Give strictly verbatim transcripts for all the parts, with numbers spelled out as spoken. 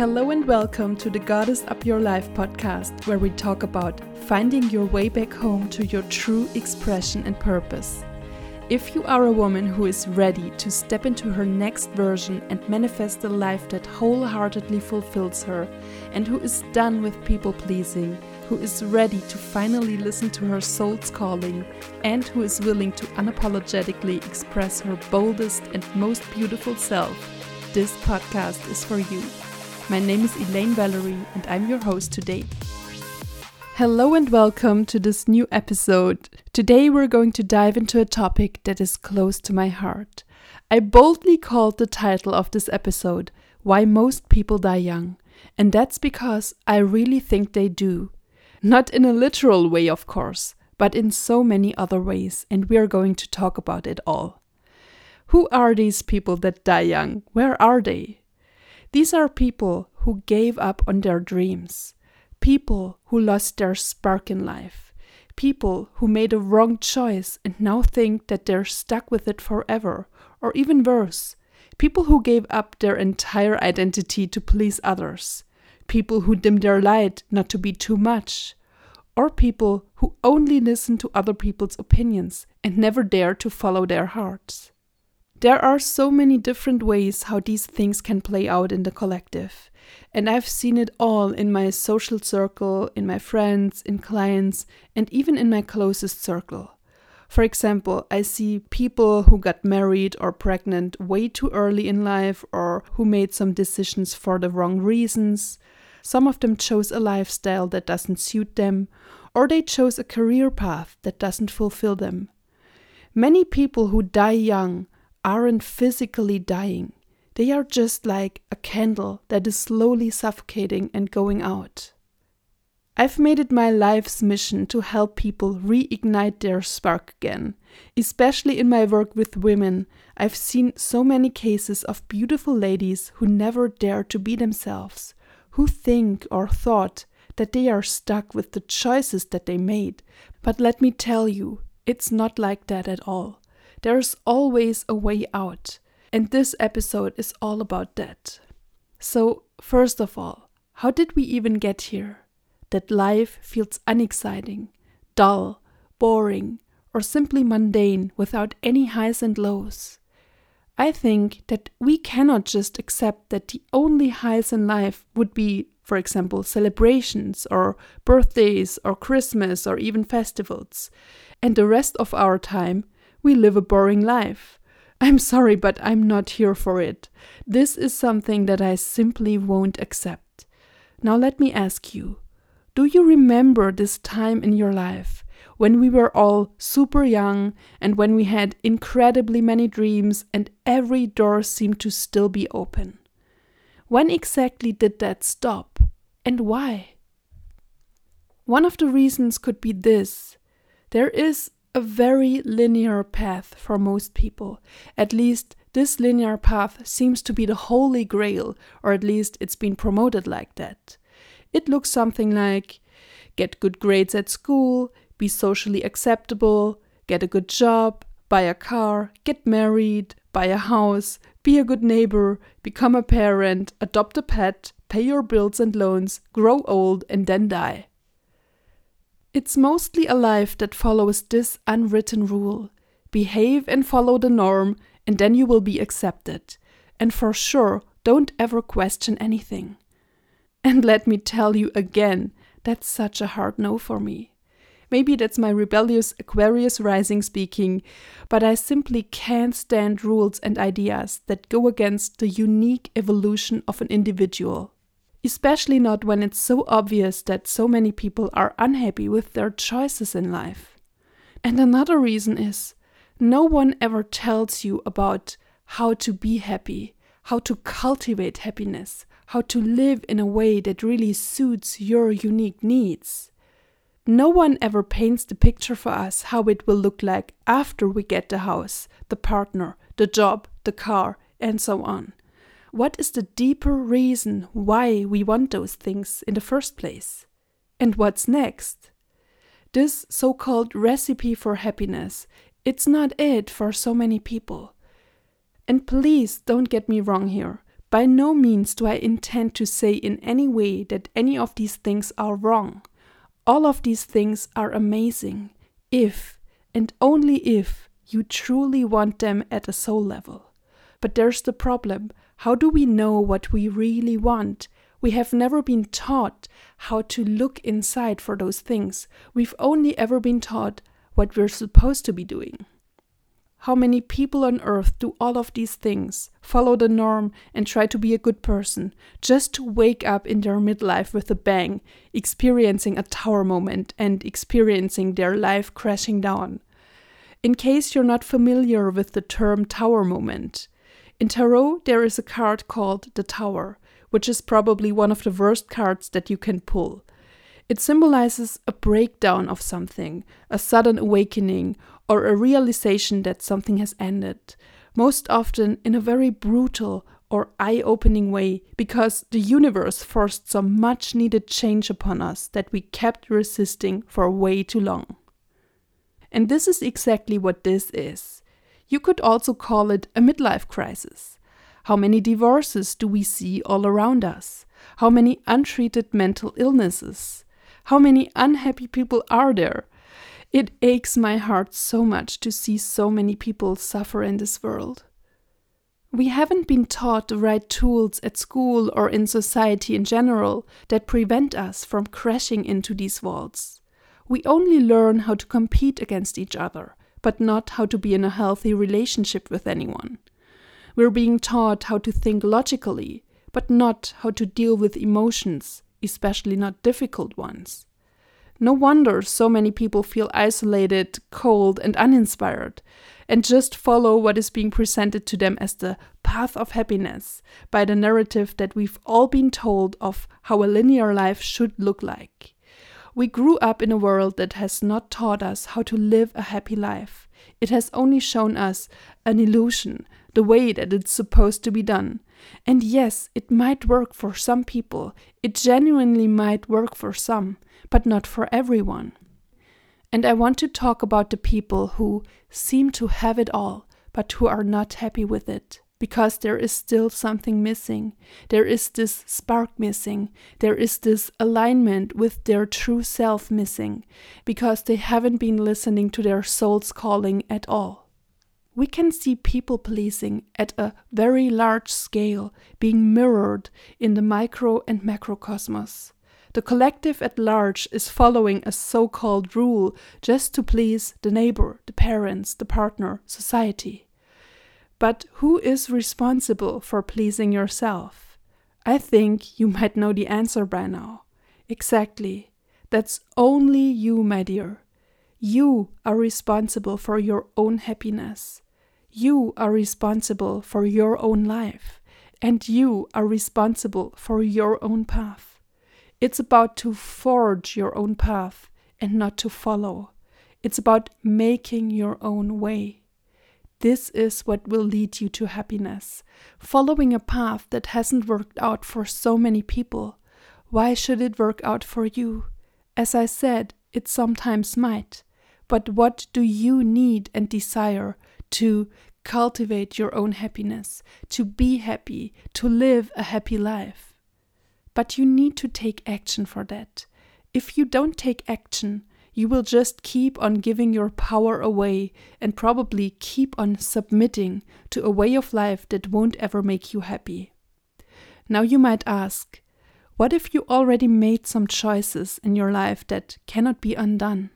Hello and welcome to the Goddess Up Your Life podcast, where we talk about finding your way back home to your true expression and purpose. If you are a woman who is ready to step into her next version and manifest a life that wholeheartedly fulfills her, and who is done with people pleasing, who is ready to finally listen to her soul's calling, and who is willing to unapologetically express her boldest and most beautiful self, this podcast is for you. My name is Elaine Valerie and I'm your host today. Hello and welcome to this new episode. Today we're going to dive into a topic that is close to my heart. I boldly called the title of this episode, Why Most People Die Young. And that's because I really think they do. Not in a literal way, of course, but in so many other ways, and we are going to talk about it all. Who are these people that die young? Where are they? These are people who gave up on their dreams, people who lost their spark in life, people who made a wrong choice and now think that they're stuck with it forever, or even worse, people who gave up their entire identity to please others, people who dim their light not to be too much, or people who only listen to other people's opinions and never dare to follow their hearts. There are so many different ways how these things can play out in the collective. And I've seen it all in my social circle, in my friends, in clients, and even in my closest circle. For example, I see people who got married or pregnant way too early in life, or who made some decisions for the wrong reasons. Some of them chose a lifestyle that doesn't suit them, or they chose a career path that doesn't fulfill them. Many people who die young aren't physically dying. They are just like a candle that is slowly suffocating and going out. I've made it my life's mission to help people reignite their spark again. Especially in my work with women, I've seen so many cases of beautiful ladies who never dare to be themselves, who think or thought that they are stuck with the choices that they made. But let me tell you, it's not like that at all. There's always a way out, and this episode is all about that. So, first of all, how did we even get here? That life feels unexciting, dull, boring, or simply mundane without any highs and lows. I think that we cannot just accept that the only highs in life would be, for example, celebrations or birthdays or Christmas or even festivals, and the rest of our time we live a boring life. I'm sorry, but I'm not here for it. This is something that I simply won't accept. Now let me ask you, do you remember this time in your life when we were all super young and when we had incredibly many dreams and every door seemed to still be open? When exactly did that stop, and why? One of the reasons could be this. There is a very linear path for most people. At least this linear path seems to be the holy grail, or at least it's been promoted like that. It looks something like get good grades at school, be socially acceptable, get a good job, buy a car, get married, buy a house, be a good neighbor, become a parent, adopt a pet, pay your bills and loans, grow old and then die. It's mostly a life that follows this unwritten rule. Behave and follow the norm, and then you will be accepted. And for sure, don't ever question anything. And let me tell you again, that's such a hard no for me. Maybe that's my rebellious Aquarius rising speaking, but I simply can't stand rules and ideas that go against the unique evolution of an individual. Especially not when it's so obvious that so many people are unhappy with their choices in life. And another reason is, no one ever tells you about how to be happy, how to cultivate happiness, how to live in a way that really suits your unique needs. No one ever paints the picture for us how it will look like after we get the house, the partner, the job, the car, and so on. What is the deeper reason why we want those things in the first place? And what's next? This so-called recipe for happiness, it's not it for so many people. And please don't get me wrong here. By no means do I intend to say in any way that any of these things are wrong. All of these things are amazing, if, and only if, you truly want them at a soul level. But there's the problem. How do we know what we really want? We have never been taught how to look inside for those things. We've only ever been taught what we're supposed to be doing. How many people on earth do all of these things, follow the norm and try to be a good person, just to wake up in their midlife with a bang, experiencing a tower moment and experiencing their life crashing down? In case you're not familiar with the term tower moment, in tarot there is a card called the Tower, which is probably one of the worst cards that you can pull. It symbolizes a breakdown of something, a sudden awakening, or a realization that something has ended, most often in a very brutal or eye-opening way, because the universe forced some much-needed change upon us that we kept resisting for way too long. And this is exactly what this is. You could also call it a midlife crisis. How many divorces do we see all around us? How many untreated mental illnesses? How many unhappy people are there? It aches my heart so much to see so many people suffer in this world. We haven't been taught the right tools at school or in society in general that prevent us from crashing into these walls. We only learn how to compete against each other, but not how to be in a healthy relationship with anyone. We're being taught how to think logically, but not how to deal with emotions, especially not difficult ones. No wonder so many people feel isolated, cold, and uninspired, and just follow what is being presented to them as the path of happiness by the narrative that we've all been told of how a linear life should look like. We grew up in a world that has not taught us how to live a happy life. It has only shown us an illusion, the way that it's supposed to be done. And yes, it might work for some people. It genuinely might work for some, but not for everyone. And I want to talk about the people who seem to have it all, but who are not happy with it. Because there is still something missing. There is this spark missing. There is this alignment with their true self missing. Because they haven't been listening to their soul's calling at all. We can see people-pleasing at a very large scale being mirrored in the micro and macrocosmos. The collective at large is following a so-called rule just to please the neighbor, the parents, the partner, society. But who is responsible for pleasing yourself? I think you might know the answer by now. Exactly. That's only you, my dear. You are responsible for your own happiness. You are responsible for your own life. And you are responsible for your own path. It's about to forge your own path and not to follow. It's about making your own way. This is what will lead you to happiness. Following a path that hasn't worked out for so many people. Why should it work out for you? As I said, it sometimes might. But what do you need and desire to cultivate your own happiness, to be happy, to live a happy life? But you need to take action for that. If you don't take action, you will just keep on giving your power away and probably keep on submitting to a way of life that won't ever make you happy. Now you might ask, what if you already made some choices in your life that cannot be undone?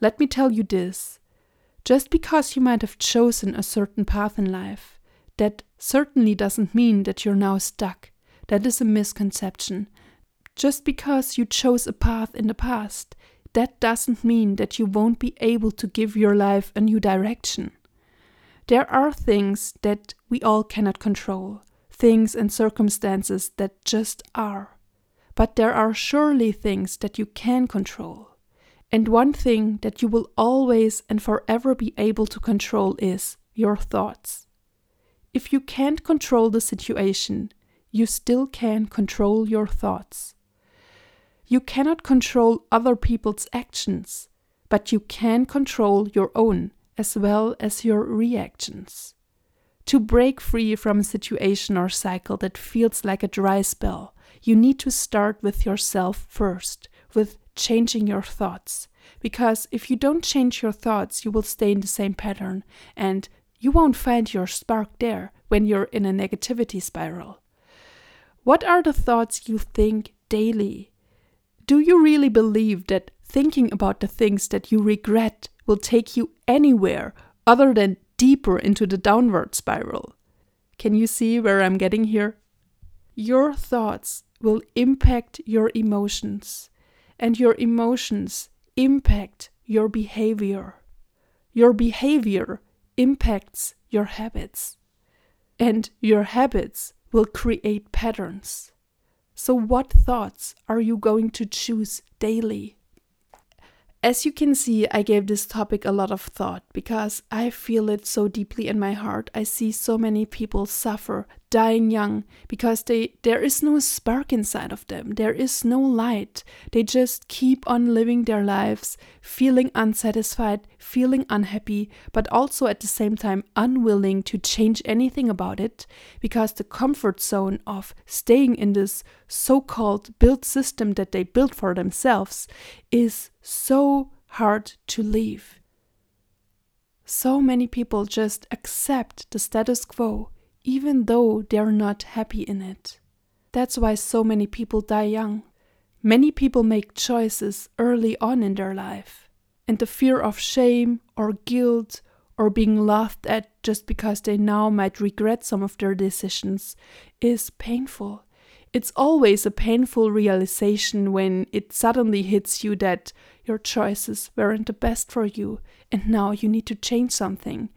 Let me tell you this. Just because you might have chosen a certain path in life, that certainly doesn't mean that you're now stuck. That is a misconception. Just because you chose a path in the past, that doesn't mean that you won't be able to give your life a new direction. There are things that we all cannot control, things and circumstances that just are. But there are surely things that you can control. And one thing that you will always and forever be able to control is your thoughts. If you can't control the situation, you still can control your thoughts. You cannot control other people's actions, but you can control your own as well as your reactions. To break free from a situation or cycle that feels like a dry spell, you need to start with yourself first, with changing your thoughts. Because if you don't change your thoughts, you will stay in the same pattern and you won't find your spark there when you're in a negativity spiral. What are the thoughts you think daily? Do you really believe that thinking about the things that you regret will take you anywhere other than deeper into the downward spiral? Can you see where I'm getting here? Your thoughts will impact your emotions, and your emotions impact your behavior. Your behavior impacts your habits, and your habits will create patterns. So what thoughts are you going to choose daily? As you can see, I gave this topic a lot of thought because I feel it so deeply in my heart. I see so many people suffer, dying young, because they there is no spark inside of them. There is no light. They just keep on living their lives, feeling unsatisfied, feeling unhappy, but also at the same time unwilling to change anything about it, because the comfort zone of staying in this so-called built system that they built for themselves is so hard to leave. So many people just accept the status quo, even though they're not happy in it. That's why so many people die young. Many people make choices early on in their life, and the fear of shame or guilt or being laughed at just because they now might regret some of their decisions is painful. It's always a painful realization when it suddenly hits you that your choices weren't the best for you and now you need to change something.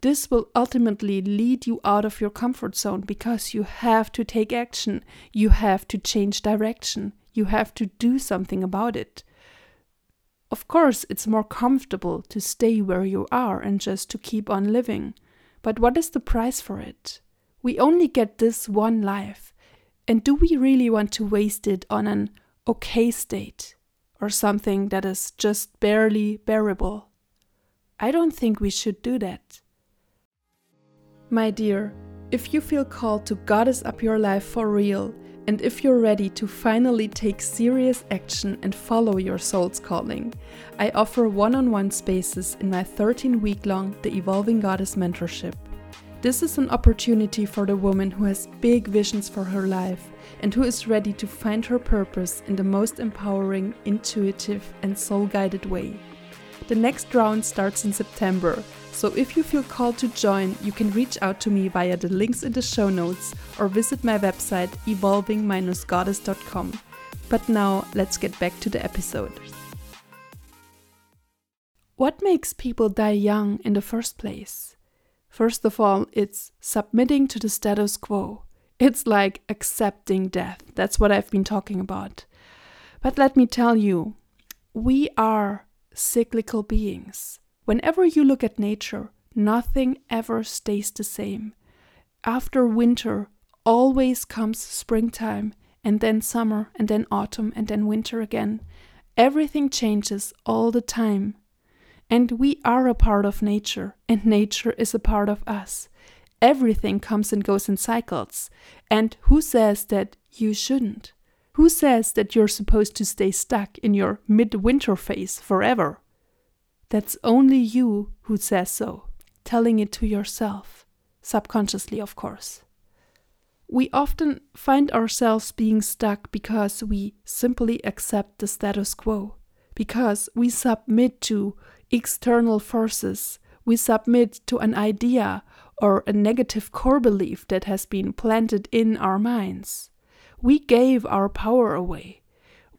This will ultimately lead you out of your comfort zone because you have to take action. You have to change direction. You have to do something about it. Of course, it's more comfortable to stay where you are and just to keep on living. But what is the price for it? We only get this one life. And do we really want to waste it on an okay state or something that is just barely bearable? I don't think we should do that. My dear, if you feel called to goddess up your life for real, and if you're ready to finally take serious action and follow your soul's calling, I offer one-on-one spaces in my thirteen-week-long The Evolving Goddess Mentorship. This is an opportunity for the woman who has big visions for her life and who is ready to find her purpose in the most empowering, intuitive, and soul-guided way. The next round starts in September, so if you feel called to join, you can reach out to me via the links in the show notes or visit my website evolving dash goddess dot com. But now, let's get back to the episode. What makes people die young in the first place? First of all, it's submitting to the status quo. It's like accepting death. That's what I've been talking about. But let me tell you, we are cyclical beings. Whenever you look at nature, nothing ever stays the same. After winter, always comes springtime, and then summer, and then autumn, and then winter again. Everything changes all the time. And we are a part of nature, and nature is a part of us. Everything comes and goes in cycles. And who says that you shouldn't? Who says that you're supposed to stay stuck in your midwinter phase forever? That's only you who says so, telling it to yourself, subconsciously, of course. We often find ourselves being stuck because we simply accept the status quo, because we submit to external forces, we submit to an idea or a negative core belief that has been planted in our minds. We gave our power away.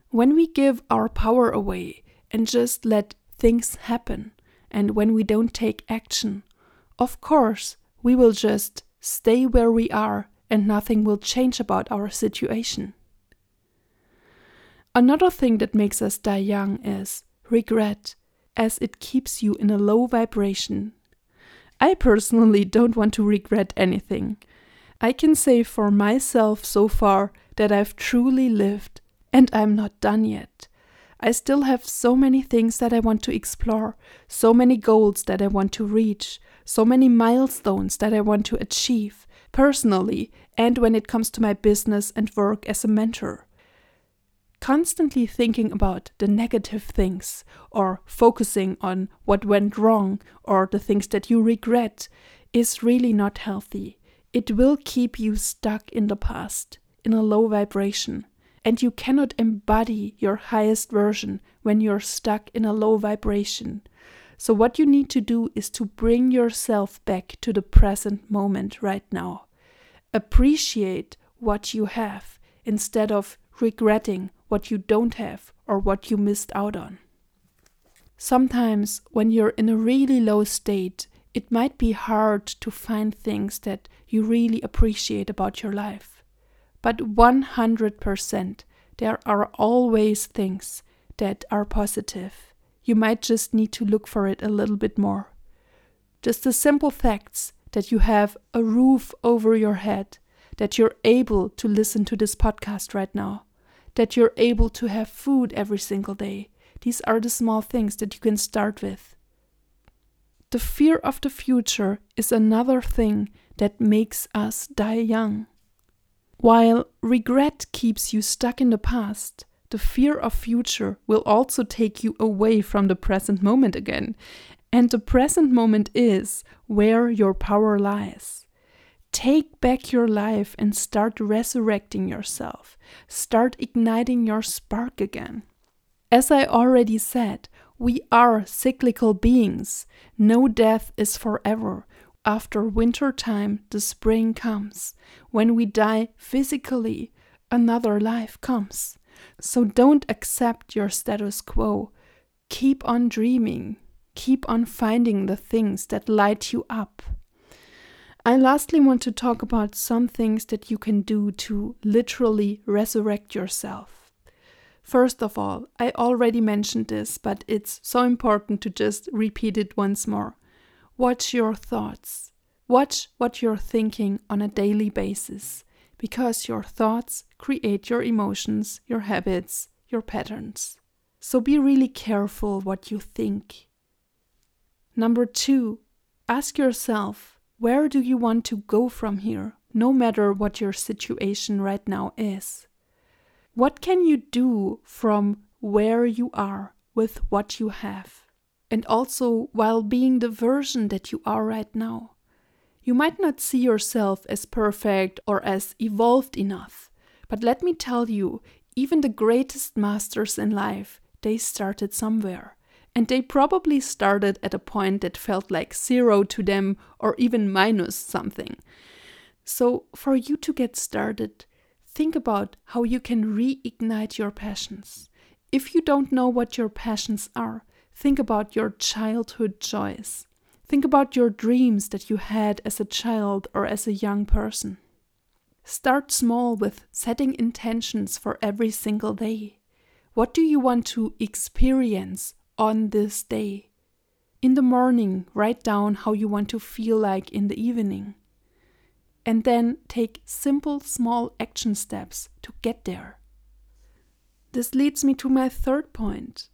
When we give our power away and just let things happen, and when we don't take action, of course, we will just stay where we are and nothing will change about our situation. Another thing that makes us die young is regret, as it keeps you in a low vibration. I personally don't want to regret anything. I can say for myself so far that I've truly lived, and I'm not done yet. I still have so many things that I want to explore, so many goals that I want to reach, so many milestones that I want to achieve, personally and when it comes to my business and work as a mentor. Constantly thinking about the negative things, or focusing on what went wrong, or the things that you regret, is really not healthy. It will keep you stuck in the past, in a low vibration. And you cannot embody your highest version when you're stuck in a low vibration. So what you need to do is to bring yourself back to the present moment right now. Appreciate what you have instead of regretting what you don't have or what you missed out on. Sometimes when you're in a really low state, it might be hard to find things that you really appreciate about your life. But one hundred percent, there are always things that are positive. You might just need to look for it a little bit more. Just the simple facts that you have a roof over your head, that you're able to listen to this podcast right now, that you're able to have food every single day. These are the small things that you can start with. The fear of the future is another thing that makes us die young. While regret keeps you stuck in the past, the fear of future will also take you away from the present moment again. And the present moment is where your power lies. Take back your life and start resurrecting yourself. Start igniting your spark again. As I already said, we are cyclical beings. No death is forever. After winter time, the spring comes. When we die physically, another life comes. So don't accept your status quo. Keep on dreaming. Keep on finding the things that light you up. I lastly want to talk about some things that you can do to literally resurrect yourself. First of all, I already mentioned this, but it's so important to just repeat it once more. Watch your thoughts. Watch what you're thinking on a daily basis, because your thoughts create your emotions, your habits, your patterns. So be really careful what you think. Number two, ask yourself, where do you want to go from here, no matter what your situation right now is? What can you do from where you are with what you have? And also while being the version that you are right now. You might not see yourself as perfect or as evolved enough, but let me tell you, even the greatest masters in life, they started somewhere. And they probably started at a point that felt like zero to them or even minus something. So for you to get started, think about how you can reignite your passions. If you don't know what your passions are, think about your childhood joys. Think about your dreams that you had as a child or as a young person. Start small with setting intentions for every single day. What do you want to experience on this day? In the morning, write down how you want to feel like in the evening. And then take simple, small action steps to get there. This leads me to my third point.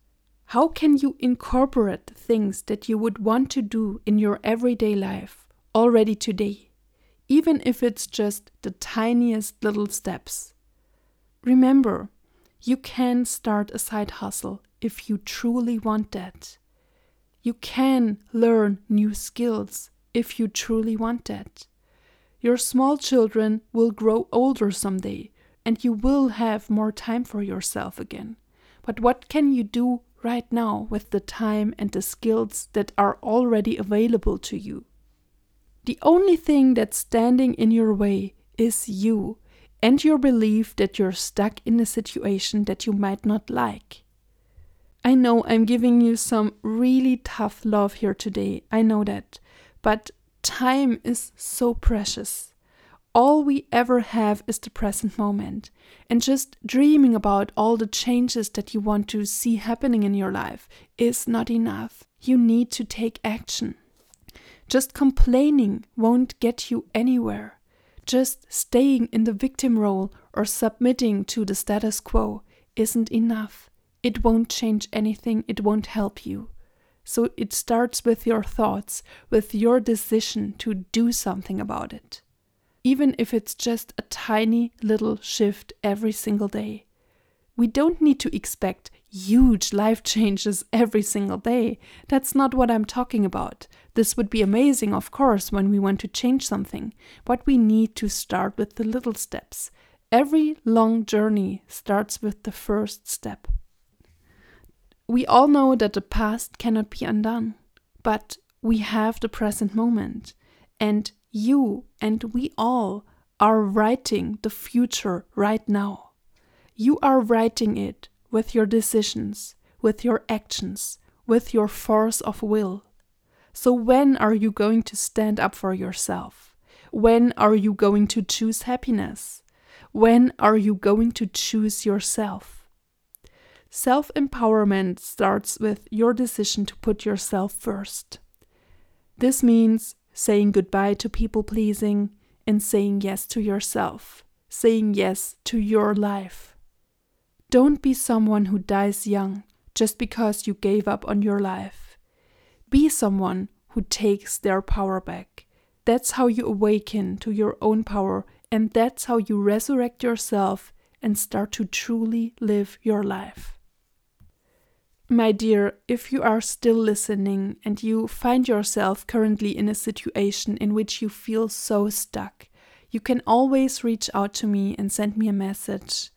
How can you incorporate things that you would want to do in your everyday life already today, even if it's just the tiniest little steps? Remember, you can start a side hustle if you truly want that. You can learn new skills if you truly want that. Your small children will grow older someday, and you will have more time for yourself again. But what can you do right now with the time and the skills that are already available to you? The only thing that's standing in your way is you and your belief that you're stuck in a situation that you might not like. I know I'm giving you some really tough love here today, I know that, but time is so precious. All we ever have is the present moment, and just dreaming about all the changes that you want to see happening in your life is not enough. You need to take action. Just complaining won't get you anywhere. Just staying in the victim role or submitting to the status quo isn't enough. It won't change anything. It won't help you. So it starts with your thoughts, with your decision to do something about it. Even if it's just a tiny little shift every single day. We don't need to expect huge life changes every single day. That's not what I'm talking about. This would be amazing, of course, when we want to change something. But we need to start with the little steps. Every long journey starts with the first step. We all know that the past cannot be undone, but we have the present moment. And you and we all are writing the future right now. You are writing it with your decisions, with your actions, with your force of will. So when are you going to stand up for yourself? When are you going to choose happiness? When are you going to choose yourself? Self-empowerment starts with your decision to put yourself first. This means saying goodbye to people-pleasing and saying yes to yourself, saying yes to your life. Don't be someone who dies young just because you gave up on your life. Be someone who takes their power back. That's how you awaken to your own power, and that's how you resurrect yourself and start to truly live your life. My dear, if you are still listening and you find yourself currently in a situation in which you feel so stuck, you can always reach out to me and send me a message.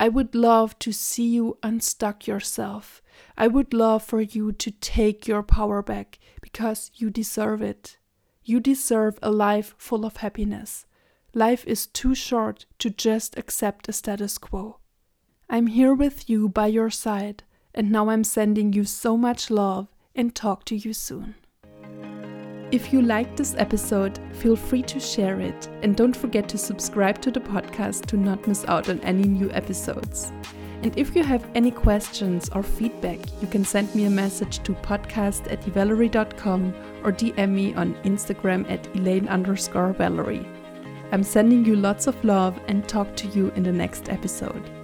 I would love to see you unstuck yourself. I would love for you to take your power back because you deserve it. You deserve a life full of happiness. Life is too short to just accept a status quo. I'm here with you by your side. And now I'm sending you so much love and talk to you soon. If you liked this episode, feel free to share it and don't forget to subscribe to the podcast to not miss out on any new episodes. And if you have any questions or feedback, you can send me a message to podcast at evalerie dot com or D M me on Instagram at Elaine underscore Valerie. I'm sending you lots of love and talk to you in the next episode.